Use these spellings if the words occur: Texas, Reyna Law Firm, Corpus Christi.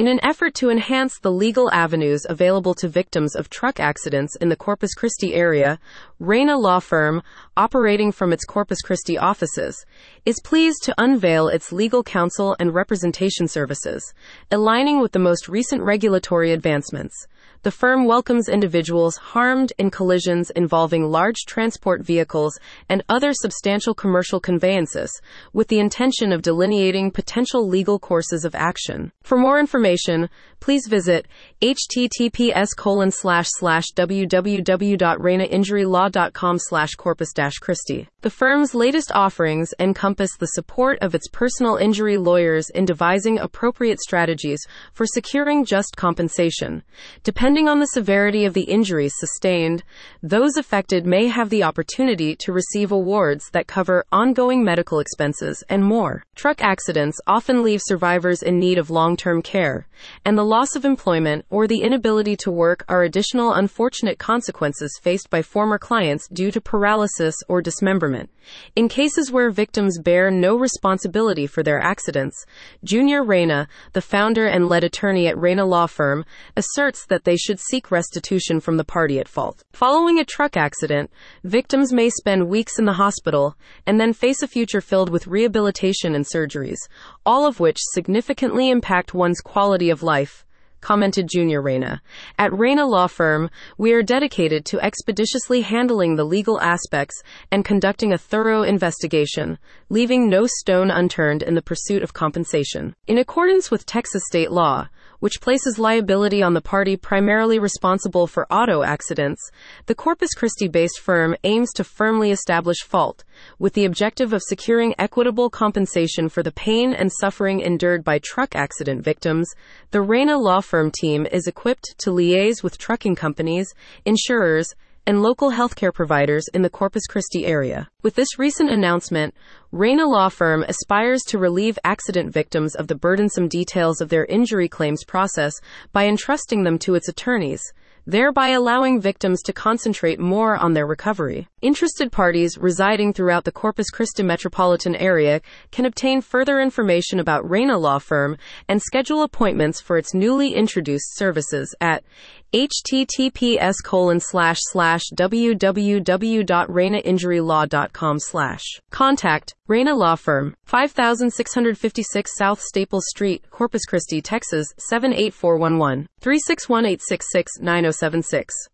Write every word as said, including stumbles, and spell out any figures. In an effort to enhance the legal avenues available to victims of truck accidents in the Corpus Christi area, Reyna Law Firm, operating from its Corpus Christi offices, is pleased to unveil its legal counsel and representation services, aligning with the most recent regulatory advancements. The firm welcomes individuals harmed in collisions involving large transport vehicles and other substantial commercial conveyances, with the intention of delineating potential legal courses of action. For more information, please visit h t t p s colon slash slash w w w dot reyna injury law dot com slash corpus dash christi. The firm's latest offerings encompass the support of its personal injury lawyers in devising appropriate strategies for securing just compensation. Depending on the severity of the injuries sustained, those affected may have the opportunity to receive awards that cover ongoing medical expenses and more. Truck accidents often leave survivors in need of long-term care, and the loss of employment or the inability to work are additional unfortunate consequences faced by former clients due to paralysis or dismemberment. In cases where victims bear no responsibility for their accidents, Junior Reyna, the founder and lead attorney at Reyna Law Firm, asserts that they should seek restitution from the party at fault. Following a truck accident, victims may spend weeks in the hospital and then face a future filled with rehabilitation and surgeries, all of which significantly impact one's quality Quality of life, commented Junior Reyna. At Reyna Law Firm, we are dedicated to expeditiously handling the legal aspects and conducting a thorough investigation, leaving no stone unturned in the pursuit of compensation. In accordance with Texas state law, which places liability on the party primarily responsible for auto accidents, the Corpus Christi-based firm aims to firmly establish fault, with the objective of securing equitable compensation for the pain and suffering endured by truck accident victims. The Reyna Law Firm team is equipped to liaise with trucking companies, insurers, and local healthcare providers in the Corpus Christi area. With this recent announcement, Reyna Law Firm aspires to relieve accident victims of the burdensome details of their injury claims process by entrusting them to its attorneys, thereby allowing victims to concentrate more on their recovery. Interested parties residing throughout the Corpus Christi metropolitan area can obtain further information about Reyna Law Firm and schedule appointments for its newly introduced services at h t t p s colon slash slash w w w dot reyna injury law dot com slash. Contact Reyna Law Firm, five thousand six hundred fifty-six South Staples Street, Corpus Christi, Texas seven eight four one one, three six one eight six six nine zero seven six.